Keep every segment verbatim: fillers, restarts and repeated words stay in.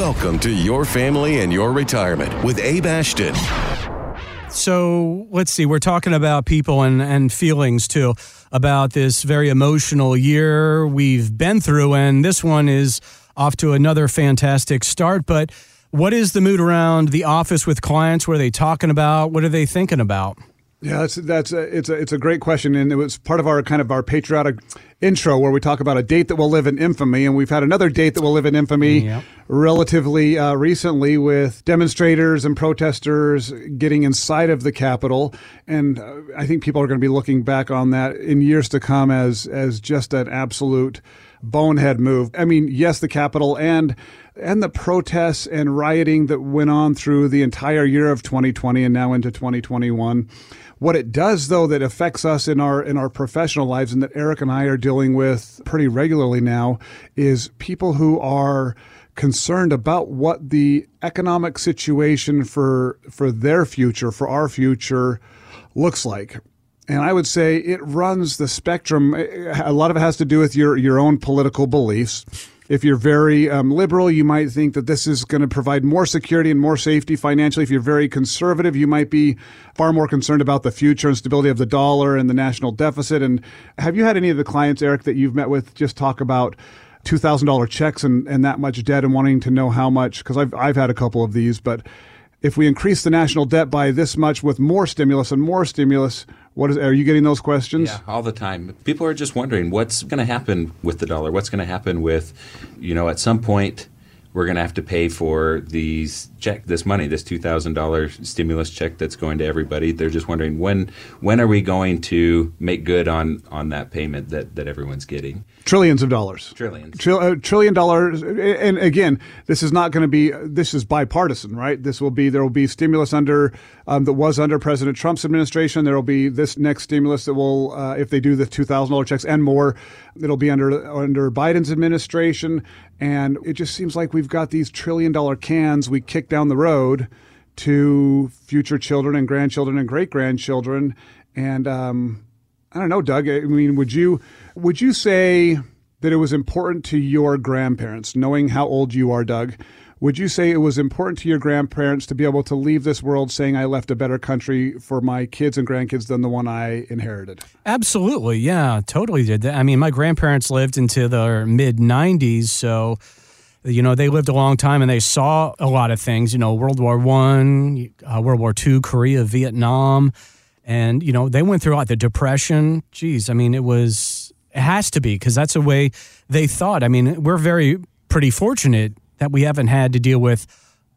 Welcome to Your Family and Your Retirement with Abe Ashton. So let's see, we're talking about people and, and feelings too, about this very emotional year we've been through, and this one is off to another fantastic start. But what is the mood around the office with clients? What are they talking about? What are they thinking about? Yeah, that's that's a, it's a it's a great question, and it was part of our kind of our patriotic intro where we talk about a date that will live in infamy, and we've had another date that will live in infamy yep. relatively uh, recently with demonstrators and protesters getting inside of the Capitol, and uh, I think people are going to be looking back on that in years to come as as just an absolute bonehead move. I mean, yes, the Capitol and and the protests and rioting that went on through the entire year of twenty twenty and now into twenty twenty-one. What it does, though, that affects us in our in our professional lives and that Eric and I are dealing with pretty regularly now is people who are concerned about what the economic situation for for their future, for our future, looks like. And I would say it runs the spectrum. A lot of it has to do with your your own political beliefs. If you're very um, liberal, you might think that this is going to provide more security and more safety financially. If you're very conservative, you might be far more concerned about the future and stability of the dollar and the national deficit. And have you had any of the clients, Eric, that you've met with just talk about two thousand dollars checks and, and that much debt and wanting to know how much? Because I've, I've had a couple of these, but if we increase the national debt by this much with more stimulus and more stimulus, what is? Are you getting those questions? Yeah, all the time. People are just wondering what's going to happen with the dollar. What's going to happen with, you know, at some point we're going to have to pay for these check, this money, this two thousand dollars stimulus check that's going to everybody. They're just wondering when when are we going to make good on, on that payment that, that everyone's getting? Trillions of dollars. Trillions. Tri- trillion dollars. And again, this is not going to be, this is bipartisan, right? This will be, there will be stimulus under, um, that was under President Trump's administration. There will be this next stimulus that will, uh, if they do the two thousand dollars checks and more, it'll be under under Biden's administration. And it just seems like we We've got these trillion dollar cans we kick down the road to future children and grandchildren and great grandchildren. And um, I don't know, Doug, I mean, would you would you say that it was important to your grandparents, knowing how old you are, Doug, would you say it was important to your grandparents to be able to leave this world saying I left a better country for my kids and grandkids than the one I inherited? Absolutely. Yeah, totally did that. I mean, my grandparents lived into their mid nineties, so you know, they lived a long time and they saw a lot of things, you know, World War One, uh, World War Two, Korea, Vietnam. And, you know, they went through a lot. The Depression, geez, I mean, it was, it has to be because that's the way they thought. I mean, we're very pretty fortunate that we haven't had to deal with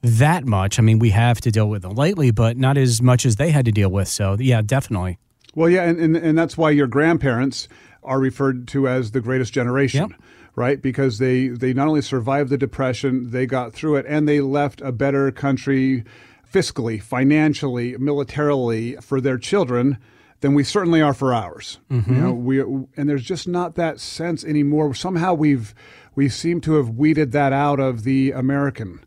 that much. I mean, we have to deal with them lately, but not as much as they had to deal with. So, yeah, definitely. Well, yeah, and, and, and that's why your grandparents are referred to as the greatest generation. Yep. Right? Because they, they not only survived the Depression, they got through it, and they left a better country fiscally, financially, militarily for their children than we certainly are for ours. Mm-hmm. You know, we and there's just not that sense anymore. Somehow we've we seem to have weeded that out of the American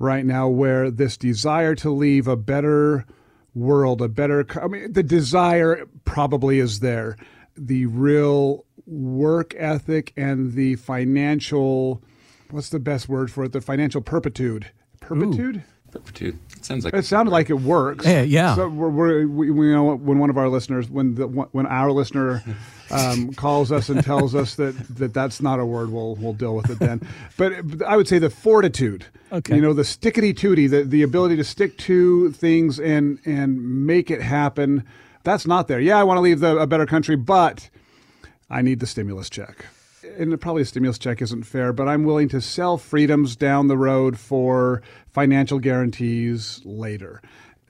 right now, where this desire to leave a better world, a better I mean, the desire probably is there. The real work ethic and the financial, what's the best word for it? The financial perpetuity. Perpetuity? Ooh. Perpetuity. It sounds like it sounded like it works. Yeah, yeah. So we're, we're, we, we know when one of our listeners, when the when our listener um, calls us and tells us that, that that's not a word, we'll we'll deal with it then. But I would say the fortitude. Okay. You know, the stickity-tooty, the the ability to stick to things and and make it happen. That's not there. Yeah, I want to leave the, a better country, but I need the stimulus check. And probably a stimulus check isn't fair, but I'm willing to sell freedoms down the road for financial guarantees later.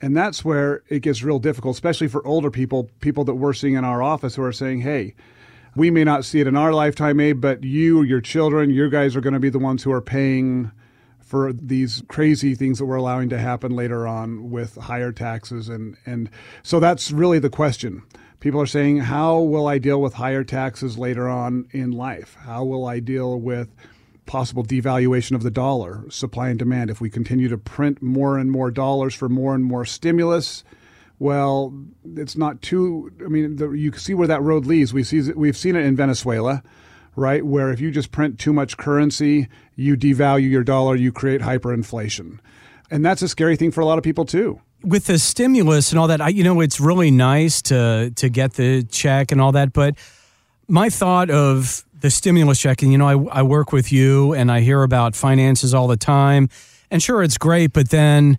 And that's where it gets real difficult, especially for older people, people that we're seeing in our office who are saying, hey, we may not see it in our lifetime, Abe, but you, your children, your guys are going to be the ones who are paying for these crazy things that we're allowing to happen later on with higher taxes. And, and so that's really the question. People are saying, how will I deal with higher taxes later on in life? How will I deal with possible devaluation of the dollar, supply and demand? If we continue to print more and more dollars for more and more stimulus, well, it's not too, I mean, the, you see where that road leads. We see, we've seen it in Venezuela, right? Where if you just print too much currency, you devalue your dollar, you create hyperinflation. And that's a scary thing for a lot of people too. With the stimulus and all that, I, you know, it's really nice to to get the check and all that. But my thought of the stimulus check, and you know, I, I work with you and I hear about finances all the time. And sure, it's great, but then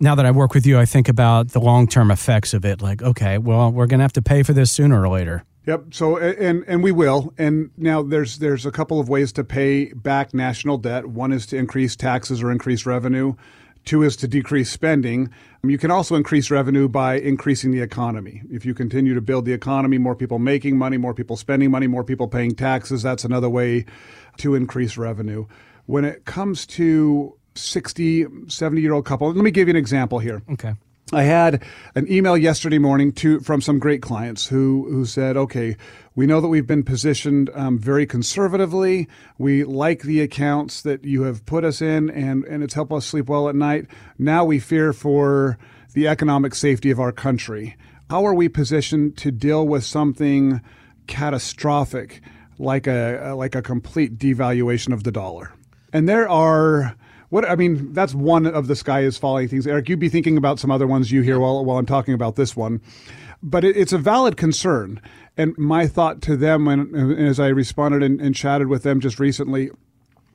now that I work with you, I think about the long-term effects of it. Like, okay, well, we're going to have to pay for this sooner or later. Yep. So, and and we will. And now there's there's a couple of ways to pay back national debt. One is to increase taxes or increase revenue. Two is to decrease spending. You can also increase revenue by increasing the economy. If you continue to build the economy, more people making money, more people spending money, more people paying taxes, that's another way to increase revenue. When it comes to sixty, seventy-year-old couple, let me give you an example here. Okay. I had an email yesterday morning to, from some great clients who, who said, okay, we know that we've been positioned um, very conservatively. We like the accounts that you have put us in, and, and it's helped us sleep well at night. Now we fear for the economic safety of our country. How are we positioned to deal with something catastrophic like a like a complete devaluation of the dollar? And there are... What I mean, that's one of the sky is falling things. Eric, you'd be thinking about some other ones you hear while while I'm talking about this one. But it, it's a valid concern. And my thought to them, and, and as I responded and, and chatted with them just recently,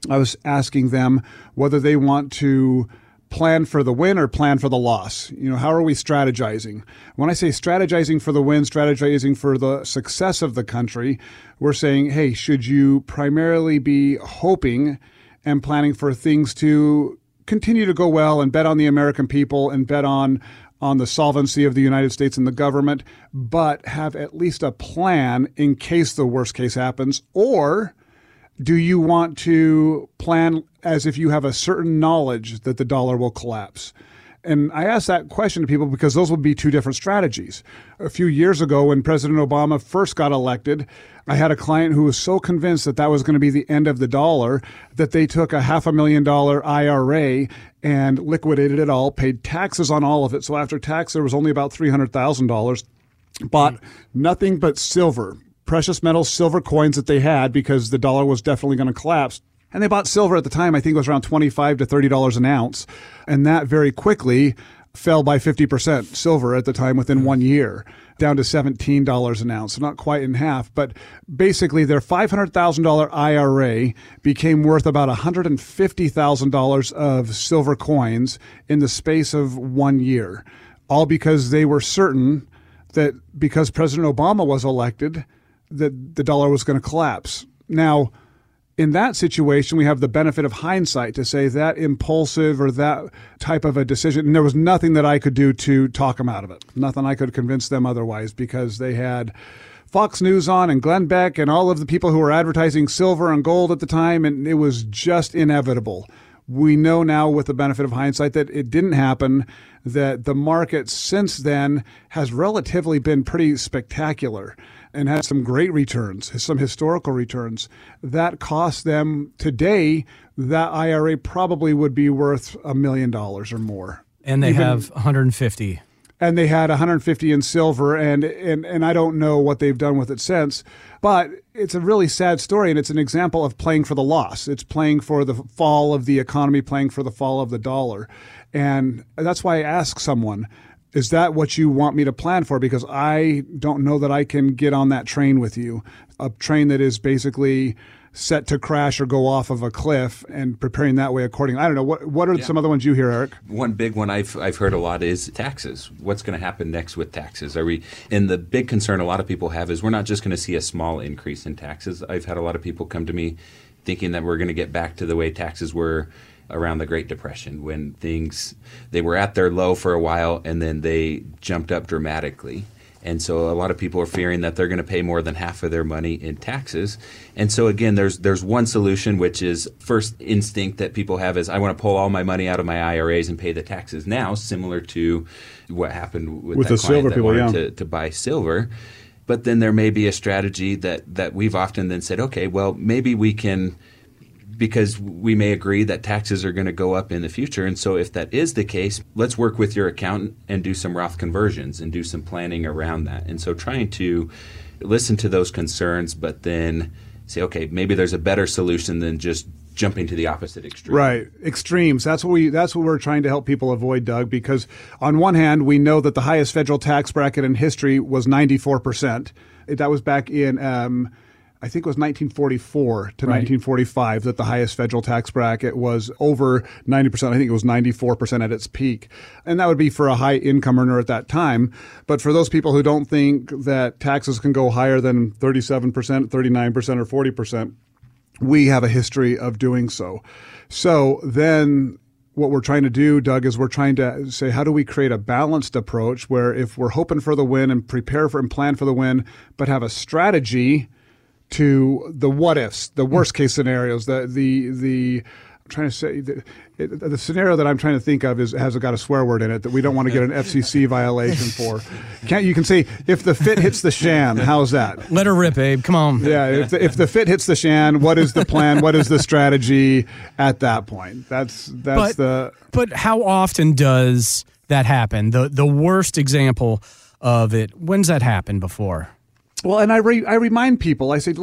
I was asking them whether they want to plan for the win or plan for the loss. You know, how are we strategizing? When I say strategizing for the win, strategizing for the success of the country, we're saying, hey, should you primarily be hoping and planning for things to continue to go well and bet on the American people and bet on on the solvency of the United States and the government, but have at least a plan in case the worst case happens? Or do you want to plan as if you have a certain knowledge that the dollar will collapse? And I ask that question to people because those would be two different strategies. A few years ago, when President Obama first got elected, I had a client who was so convinced that that was going to be the end of the dollar that they took a half a million dollar I R A and liquidated it all, paid taxes on all of it. So after tax, there was only about three hundred thousand dollars, bought nothing but silver, precious metal silver coins that they had because the dollar was definitely going to collapse. And they bought silver at the time, I think it was around twenty-five to thirty dollars an ounce. And that very quickly fell by fifty percent silver at the time within one year, down to seventeen dollars an ounce. So not quite in half, but basically their five hundred thousand dollars I R A became worth about one hundred fifty thousand dollars of silver coins in the space of one year, all because they were certain that because President Obama was elected, that the dollar was going to collapse. Now, in that situation, we have the benefit of hindsight to say that impulsive or that type of a decision, and there was nothing that I could do to talk them out of it. Nothing I could convince them otherwise because they had Fox News on and Glenn Beck and all of the people who were advertising silver and gold at the time, and it was just inevitable. We know now with the benefit of hindsight that it didn't happen, that the market since then has relatively been pretty spectacular and had some great returns, some historical returns. That cost them today, that I R A probably would be worth a million dollars or more. And they Even, have one hundred fifty. And they had one hundred fifty in silver, and, and and I don't know what they've done with it since. But it's a really sad story, and it's an example of playing for the loss. It's playing for the fall of the economy, playing for the fall of the dollar. And that's why I ask someone, is that what you want me to plan for? Because I don't know that I can get on that train with you, a train that is basically set to crash or go off of a cliff, and preparing that way accordingly. I don't know. What What are yeah. some other ones you hear, Eric? One big one I've I've heard a lot is taxes. What's going to happen next with taxes? Are we? And the big concern a lot of people have is we're not just going to see a small increase in taxes. I've had a lot of people come to me thinking that we're going to get back to the way taxes were around the Great Depression, when things, they were at their low for a while and then they jumped up dramatically. And so a lot of people are fearing that they're going to pay more than half of their money in taxes. And so again, there's there's one solution, which is first instinct that people have is, I want to pull all my money out of my I R As and pay the taxes now, similar to what happened with, with that the client silver that people, wanted yeah. to, to buy silver. But then there may be a strategy that, that we've often then said, okay, well, maybe we can, because we may agree that taxes are going to go up in the future. And so if that is the case, let's work with your accountant and do some Roth conversions and do some planning around that. And so trying to listen to those concerns, but then say, okay, maybe there's a better solution than just jumping to the opposite extreme. Right. Extremes. That's what we, that's what we're trying to help people avoid, Doug, because on one hand, we know that the highest federal tax bracket in history was ninety-four percent. That was back in, um, I think it was nineteen forty-four to right. nineteen forty-five that the highest federal tax bracket was over ninety percent. I think it was ninety-four percent at its peak. And that would be for a high income earner at that time. But for those people who don't think that taxes can go higher than thirty-seven percent, thirty-nine percent, or forty percent, we have a history of doing so. So then what we're trying to do, Doug, is we're trying to say, how do we create a balanced approach where if we're hoping for the win and prepare for and plan for the win, but have a strategy to the what-ifs, the worst-case scenarios, the the the I'm trying to say the, the scenario that I'm trying to think of is has got a swear word in it that we don't want to get an F C C violation for. Can't you can say if the fit hits the shan? How's that? Let her rip, Abe. Come on. Yeah. If the, if the fit hits the shan, what is the plan? What is the strategy at that point? That's that's but, the. But how often does that happen? The the worst example of it. When's that happened before? Well, and I re- I remind people, I say,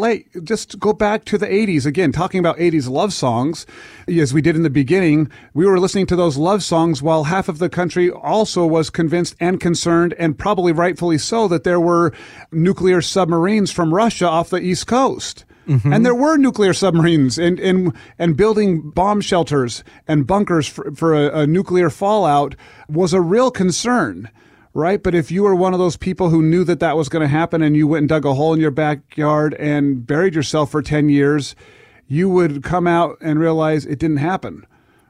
just go back to the eighties. Again, talking about eighties love songs, as we did in the beginning, we were listening to those love songs while half of the country also was convinced and concerned, and probably rightfully so, that there were nuclear submarines from Russia off the East Coast. Mm-hmm. And there were nuclear submarines and, and, and building bomb shelters and bunkers for, for a, a nuclear fallout was a real concern. Right. But if you were one of those people who knew that that was going to happen and you went and dug a hole in your backyard and buried yourself for ten years, you would come out and realize it didn't happen.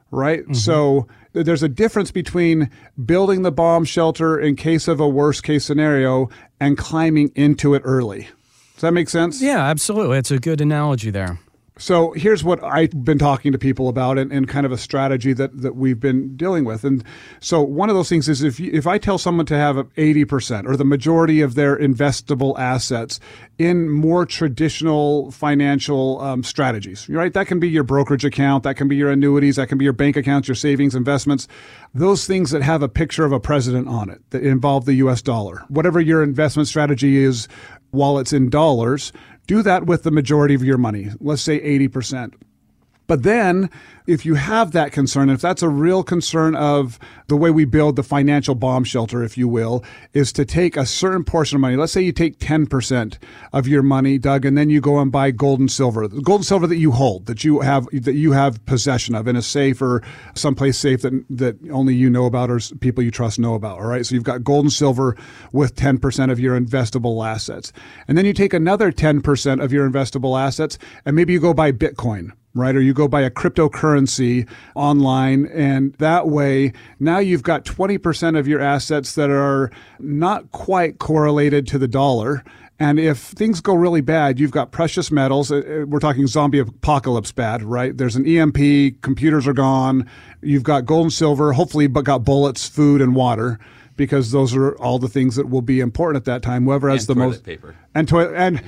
Right. Mm-hmm. So there's a difference between building the bomb shelter in case of a worst case scenario and climbing into it early. Does that make sense? Yeah, absolutely. It's a good analogy there. So here's what I've been talking to people about and, and kind of a strategy that, that we've been dealing with. And so one of those things is if you, if I tell someone to have eighty percent or the majority of their investable assets in more traditional financial um, strategies, right? That can be your brokerage account. That can be your annuities. That can be your bank accounts, your savings, investments, those things that have a picture of a president on it that involve the U S dollar, whatever your investment strategy is while it's in dollars. Do that with the majority of your money, let's say eighty percent. But then if you have that concern, if that's a real concern of the way we build the financial bomb shelter, if you will, is to take a certain portion of money. Let's say you take ten percent of your money, Doug, and then you go and buy gold and silver, gold and silver that you hold, that you have, that you have possession of in a safe or someplace safe that, that only you know about or people you trust know about. All right. So you've got gold and silver with ten percent of your investable assets. And then you take another ten percent of your investable assets and maybe you go buy Bitcoin. Right? Or you go buy a cryptocurrency online, and that way now you've got twenty percent of your assets that are not quite correlated to the dollar. And if things go really bad, you've got precious metals. We're talking zombie apocalypse bad, right? There's an E M P, computers are gone. You've got gold and silver, hopefully, but got bullets, food, and water, because those are all the things that will be important at that time. Whoever has and the most paper and toilet and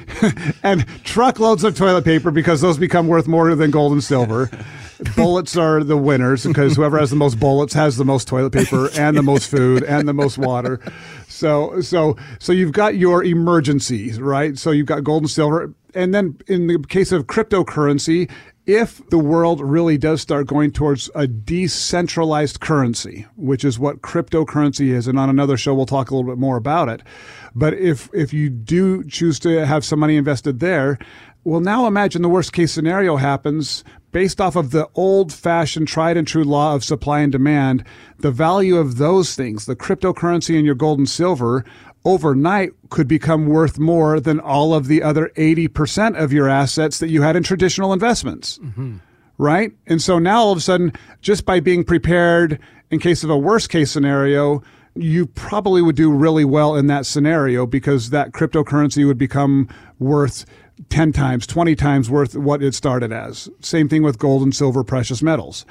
and truckloads of toilet paper, because those become worth more than gold and silver. Bullets are the winners because whoever has the most bullets has the most toilet paper and the most food and the most water. So so so you've got your emergencies, right? So you've got gold and silver, and then in the case of cryptocurrency, if the world really does start going towards a decentralized currency, which is what cryptocurrency is, and on another show we'll talk a little bit more about it. But if if you do choose to have some money invested there, well, now imagine the worst case scenario happens based off of the old-fashioned, tried-and-true law of supply and demand. The value of those things, the cryptocurrency and your gold and silver, overnight could become worth more than all of the other eighty percent of your assets that you had in traditional investments, mm-hmm. right? And so now all of a sudden, just by being prepared in case of a worst-case scenario, you probably would do really well in that scenario because that cryptocurrency would become worth ten times, twenty times worth what it started as. Same thing with gold and silver, precious metals.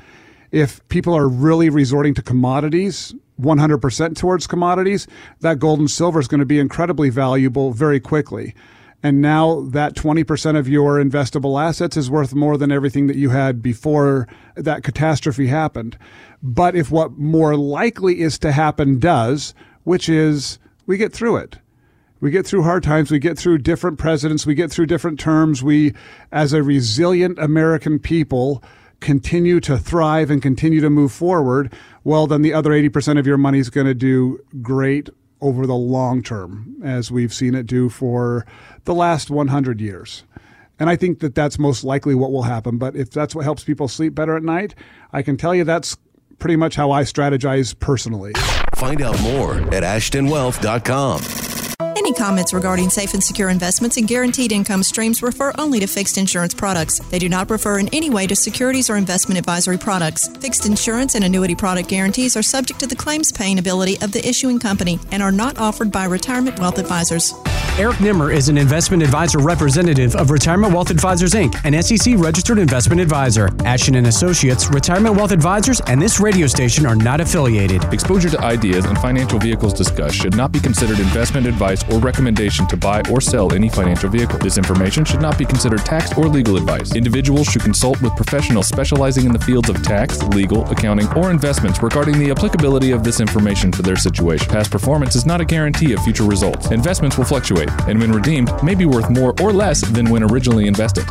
If people are really resorting to commodities, one hundred percent towards commodities, that gold and silver is going to be incredibly valuable very quickly. And now that twenty percent of your investable assets is worth more than everything that you had before that catastrophe happened. But if what more likely is to happen does, which is we get through it. We get through hard times. We get through different presidents. We get through different terms. We, as a resilient American people, continue to thrive and continue to move forward. Well, then the other eighty percent of your money is going to do great over the long term, as we've seen it do for the last one hundred years. And I think that that's most likely what will happen. But if that's what helps people sleep better at night, I can tell you that's pretty much how I strategize personally. Find out more at ashton wealth dot com. Any comments regarding safe and secure investments and guaranteed income streams refer only to fixed insurance products. They do not refer in any way to securities or investment advisory products. Fixed insurance and annuity product guarantees are subject to the claims paying ability of the issuing company and are not offered by Retirement Wealth Advisors. Eric Nimmer is an investment advisor representative of Retirement Wealth Advisors, Incorporated, an S E C-registered investment advisor. Ashton and Associates, Retirement Wealth Advisors, and this radio station are not affiliated. Exposure to ideas and financial vehicles discussed should not be considered investment advice or recommendation to buy or sell any financial vehicle. This information should not be considered tax or legal advice. Individuals should consult with professionals specializing in the fields of tax, legal, accounting, or investments regarding the applicability of this information to their situation. Past performance is not a guarantee of future results. Investments will fluctuate, and when redeemed, may be worth more or less than when originally invested.